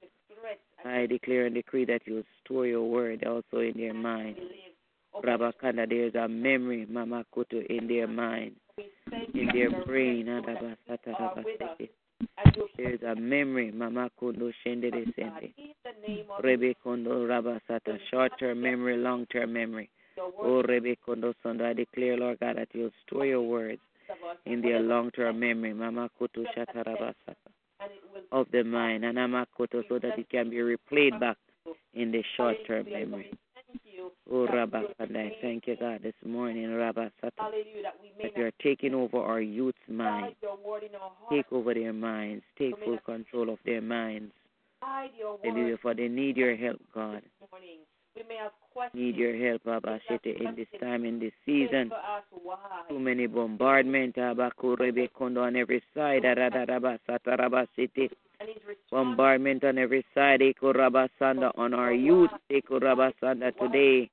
I declare and decree that you store your word also in their mind. Rabakanda, there is a memory, Mama Koto, in their mind, in their brain. There is a memory, Mama Kondo Shende Descende. Rebe Kondo Rabasata, short-term memory, long-term memory. Oh, Rebe Kondo Sondo, I declare, Lord God, that you'll store your words in their long-term memory, Mama Koto Shatarabasata, of the mind, and Mama Koto, so that it can be replayed back in the short-term memory. Oh, Rabakanda, thank you, God, this morning, Rabasata, that you are taking over our youth's minds. Take over their minds. Take full control of their minds. Hallelujah, for they need your help, God. need your help, Abba Shete, in this time, in this season. Too many bombardment, Abba Kurebe Kondo on every side, Aradaba Sataraba Shete. Bombardment on every side, Ekoraba Sanda on our youth, Ekoraba Sanda today.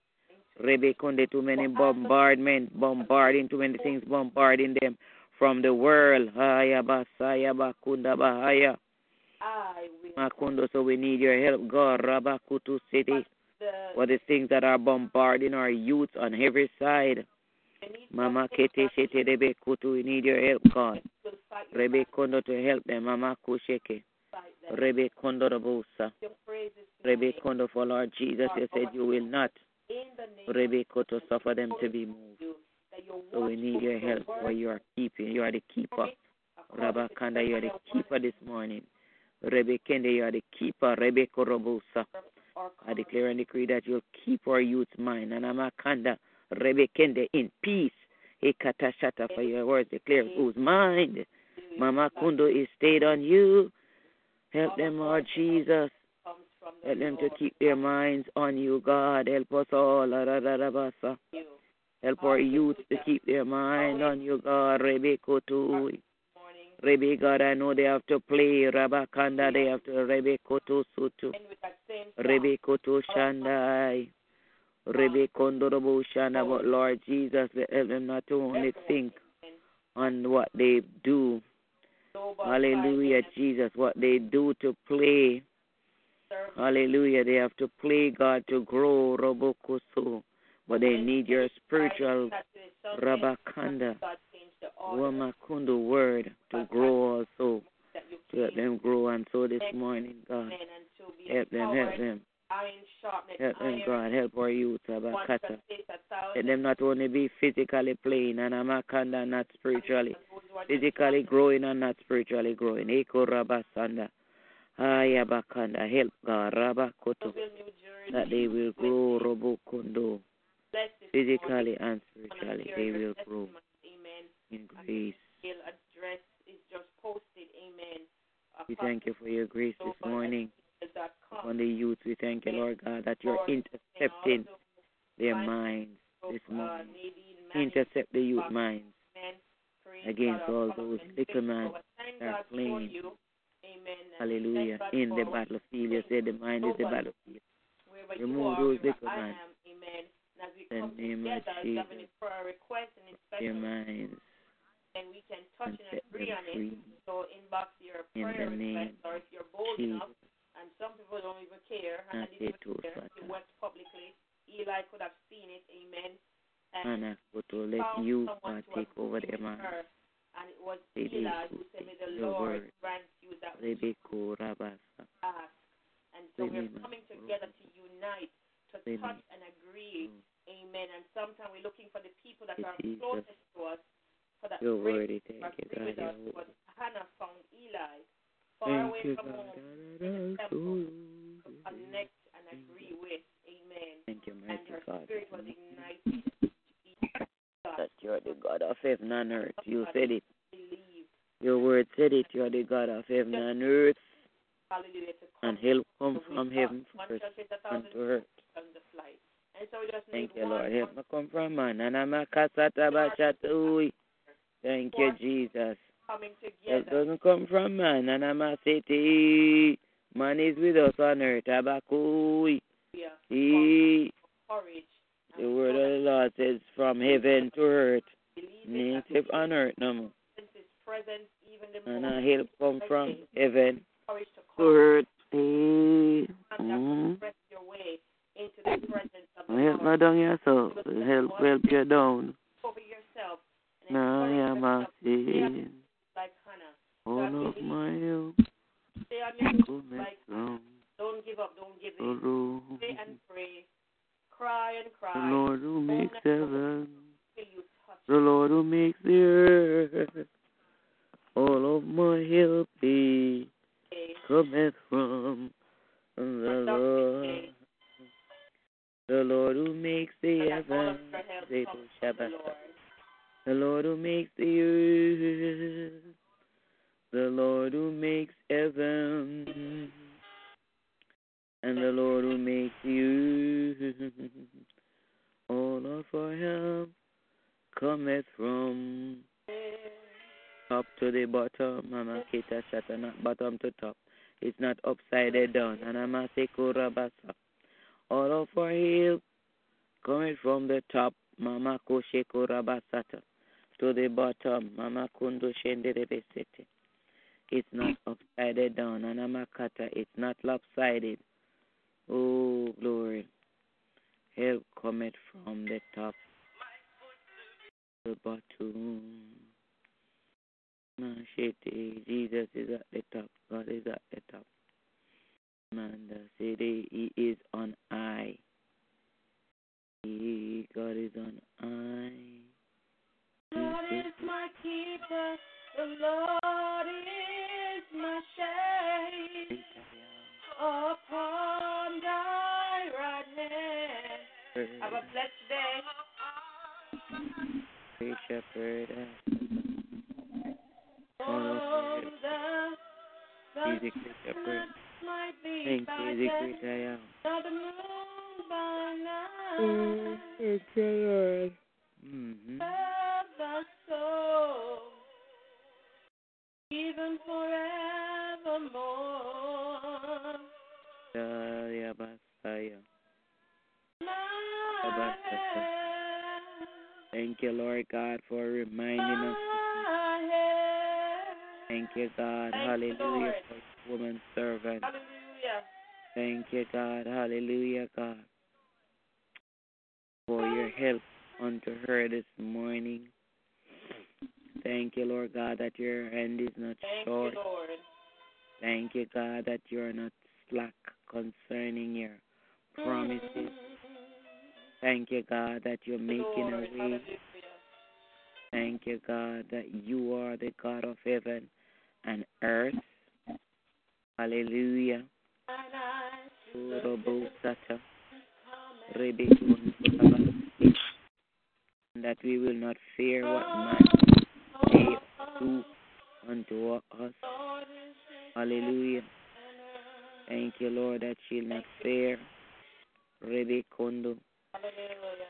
Rebe Konde, too many bombardment, bombarding, too many things bombarding them from the world. Hayaba Sayaba Kunda Bahaya. Makundo, so we need your help, God, Rabba Kutu City, for the things that are bombarding our youth on every side. Mama Kete Shete Rebe Kutu, we need your help, God. Rebe Kondo to help them, Mama Kusheke. Rebe Kondo Rabosa. Rebe Kondo, for Lord Jesus, you said you will not, Rebe Koto, suffer them to be moved. So we need your help, for you are keeping, you are the keeper. Rabba Kanda, you are the keeper this morning. Rebe Kende, you are the keeper, Rebe Korobosa. I declare and decree that you'll keep our youth's mind. Anamakanda, Rebe Kende, in peace. Ekatashata, for your words declare whose mind, Mama Kundo, is stayed on you. Help them, Lord Jesus. Help them to keep their minds on you, God. Help us all. Help our youth to keep their mind on you, God. Rebe Kotu. Rabbi God, I know they have to play. Rabba Kanda, they have to. Rabbi Koto Sutu. Rabbi Koto Shandai. Rabbi Kondorobo Shanda. But Lord Jesus, help them not to only think on what they do. Hallelujah, Jesus. What they do to play. Hallelujah. They have to play, God, to grow. Rabbo Koso. But they need your spiritual Rabba Kanda. Wamakundu word to grow also, to help them grow. And so this morning, God, help them, help them, help them, God, help our youth, Abakata. Let them not only be physically playing, and Amakanda, not spiritually, physically growing and not spiritually growing. Eko Rabasanda, Ayabakanda, help God, Rabakoto, that they will grow, Robokundo, physically and spiritually, they will grow. In grace. Address is just posted. Amen. We thank you for your grace this morning on the youth. We thank you, Lord God, that you're intercepting their minds this morning. Intercept the youth minds against all those little minds that are playing. Hallelujah. In the battlefield, you said the mind is the battlefield. Remove those little minds. In the name of Jesus, their minds. And we can touch and, and agree on it. So inbox your prayer request, or if you're bold Jesus. Enough, and some people don't even care. Hannah didn't even care. She worked publicly. Eli could have seen it. Amen. And Hannah, to let you take over their mind. And it was Eli who said, may the Lord grant you that which you ask. And so we're coming together to unite, to touch and agree. Amen. And sometimes we're looking for the people that are closest to us. For that you're worthy, thank you, God. Us, but Hannah found Eli far thank away you, from God. Home in the temple to connect and agree with. Amen. Thank you, and her Father. Spirit was ignited to God. That you're the God of heaven and earth. You said it. Your word said it. You're the God of heaven and earth. And help come from heaven first and to earth. Thank you, Lord. Help me come from man. And I'm a kasata bashatui. Thank you, Jesus. It doesn't come from man. And I'm a city. Man is with us on earth. Abakui. The word of the Lord says from heaven to earth. Native on earth. No. And our help come from heaven to earth. Mm-hmm. Help me down yourself. Help, help you down. Now I am a sin. All of my help. Stay on your feet like Hannah. Don't give up. Don't give in. Stay and pray. Cry and cry. The Lord who makes heaven. The Lord who makes the earth. All of my help he cometh from the Lord. The Lord who makes the heaven. The Lord who makes the earth, the Lord who makes heaven, and the Lord will make you all of our help cometh from top to the bottom. Mama Kita Shata, not bottom to top. It's not upside down. And I must say, Korabasa. All of our help coming from the top, Mama Koshe Korabasata, to the bottom, Mama Kundo Shenderebesete. It's not upside down. And I'm a kata. It's not lopsided. Oh, glory. Help cometh from the top to the bottom. Jesus is at the top. God is at the top. Manda city, He is on high. He, God is on high. God is my keeper. The Lord is my shade. Upon Thy right hand. Have a blessed day. Great shepherd. All the sun might be by day, not the moon by night. It's the Lord of the soul, even forevermore. My Thank you, Lord God, for reminding us. Thank you, God. Thank Hallelujah. For woman servant. Hallelujah. Thank you, God. Hallelujah, God. For your help unto her this morning. Thank you, Lord God, that your hand is not Thank short. You, Lord. Thank you, God, that you are not slack concerning your promises. Mm-hmm. Thank you, God, that you're making Lord, a way. Hallelujah. Thank you, God, that you are the God of heaven and earth. Hallelujah. And that we will not fear what man may do unto us. Hallelujah. Thank you, Lord, that she'll not fear.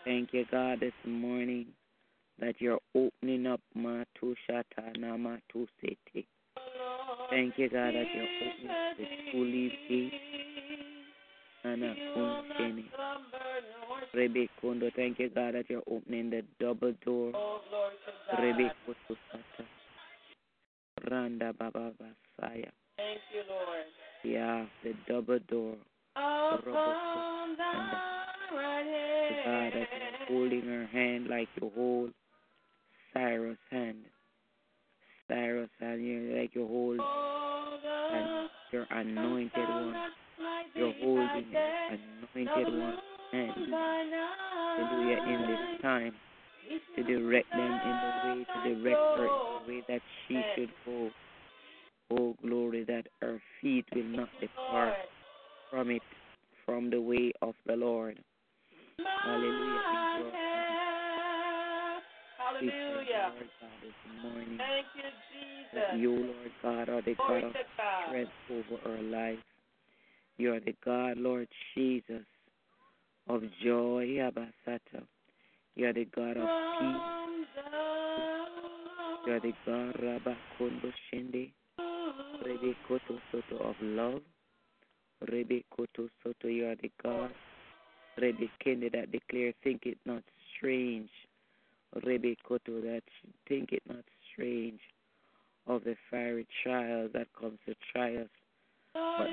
Thank you, God, this morning that you're opening up Matu Shatana Matu City. Thank you, God, that you're opening up the school gate. Anakunkene. Rebe Kondo, thank you, God, that you're opening the double door. Rebe Koto Sata. Randa Baba Basaya. Thank you, Lord. Yeah, the double door. Upon thy right hand. God, that you're holding her hand like you hold Cyrus hand. Cyrus hand, you like you hold and your anointed one. You're holding your anointed one hand. Hallelujah, in this time to direct them in the way, to direct her in the way that she should go. Oh, glory, that her feet will not depart from it, from the way of the Lord. Hallelujah. Hallelujah. Thank you, Jesus. That you, Lord God, are the Glory God of strength over our life. You are the God, Lord Jesus, of joy, Abasata. You are the God of peace. You are the God, Rabakondo Shende, Rebekoto Soto, of love. Rebekoto Soto, you are the God, Rebekende, that declares, think it not strange. Rebbe Koto, that she think it not strange of the fiery trial that comes to try us. But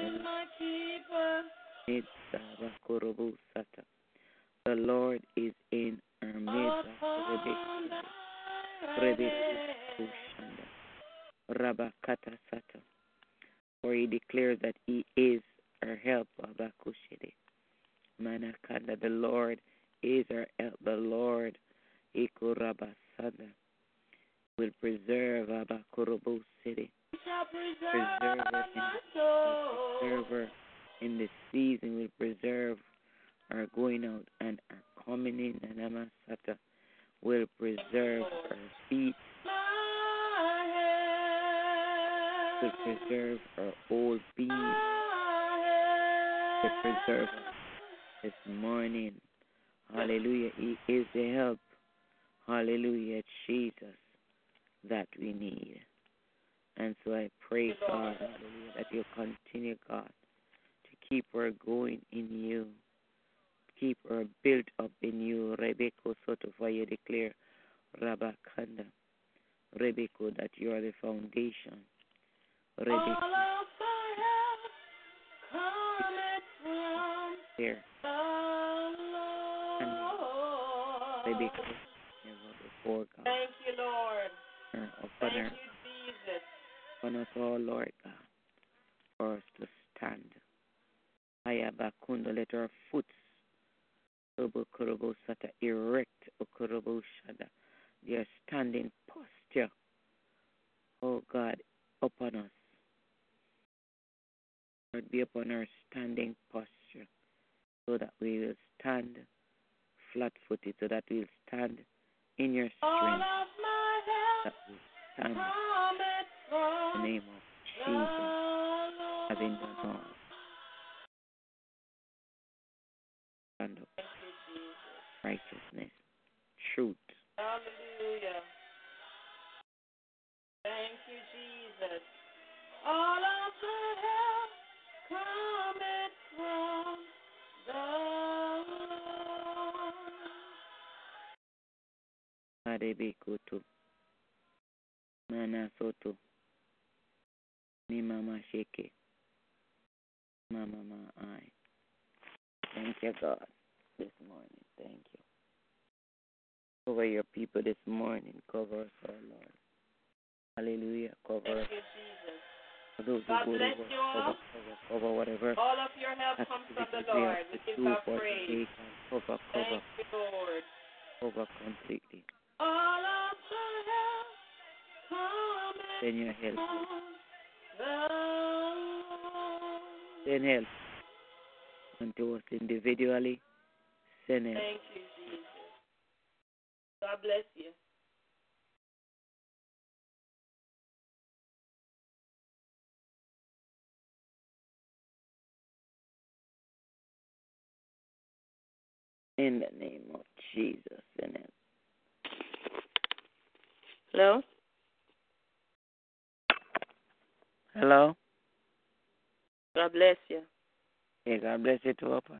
the Lord is in our midst. Rebbe Koto Shanda. Rabba Kata Sata. For He declares that He is our help. Abakushede. Manakanda, the Lord is our help. The Lord Ikurabasada will preserve Abakurubu City. Preserve her in this season. Will preserve our going out and our coming in. And Amasata will preserve our feet. Will preserve our old being. to preserve us this morning. Hallelujah. He is the help. Hallelujah, Jesus, that we need. And so I pray, God, hallelujah, that you continue, God, to keep her going in you. Keep her built up in you. Rebecca, Soto, for you declare, Rabakanda, Rebecca, that you are the foundation. Rebecca, there. Rebecca, before God. Thank you, Lord. Her, Thank her, you, Jesus. Upon us all, Lord God, for us to stand. Ayabakunda, let our foot erect, their standing posture, oh God, upon us. Lord, be upon our standing posture, so that we will stand flat-footed, so that we will stand in your strength, that we stand in the name of Jesus, having done all. Stand up. Righteousness, truth. Hallelujah. Thank you, Jesus. All of the help cometh from the Lord. Mana soto. Ni mama sheke. Mama ma I. Thank you, God, this morning. Thank you. Cover your people this morning. Cover us, oh Lord. Hallelujah. Cover us. Thank you, Jesus. God bless over, you all. Cover, cover whatever. All of your help comes from the Lord. We give our praise. Cover, cover. Thank you, Lord. Cover completely. All of the help comes from the Lord. Send help unto us individually. Thank you, Jesus. God bless you. In the name of Jesus, in it. Hello? Hello? God bless you. Yeah, God bless you too, Papa.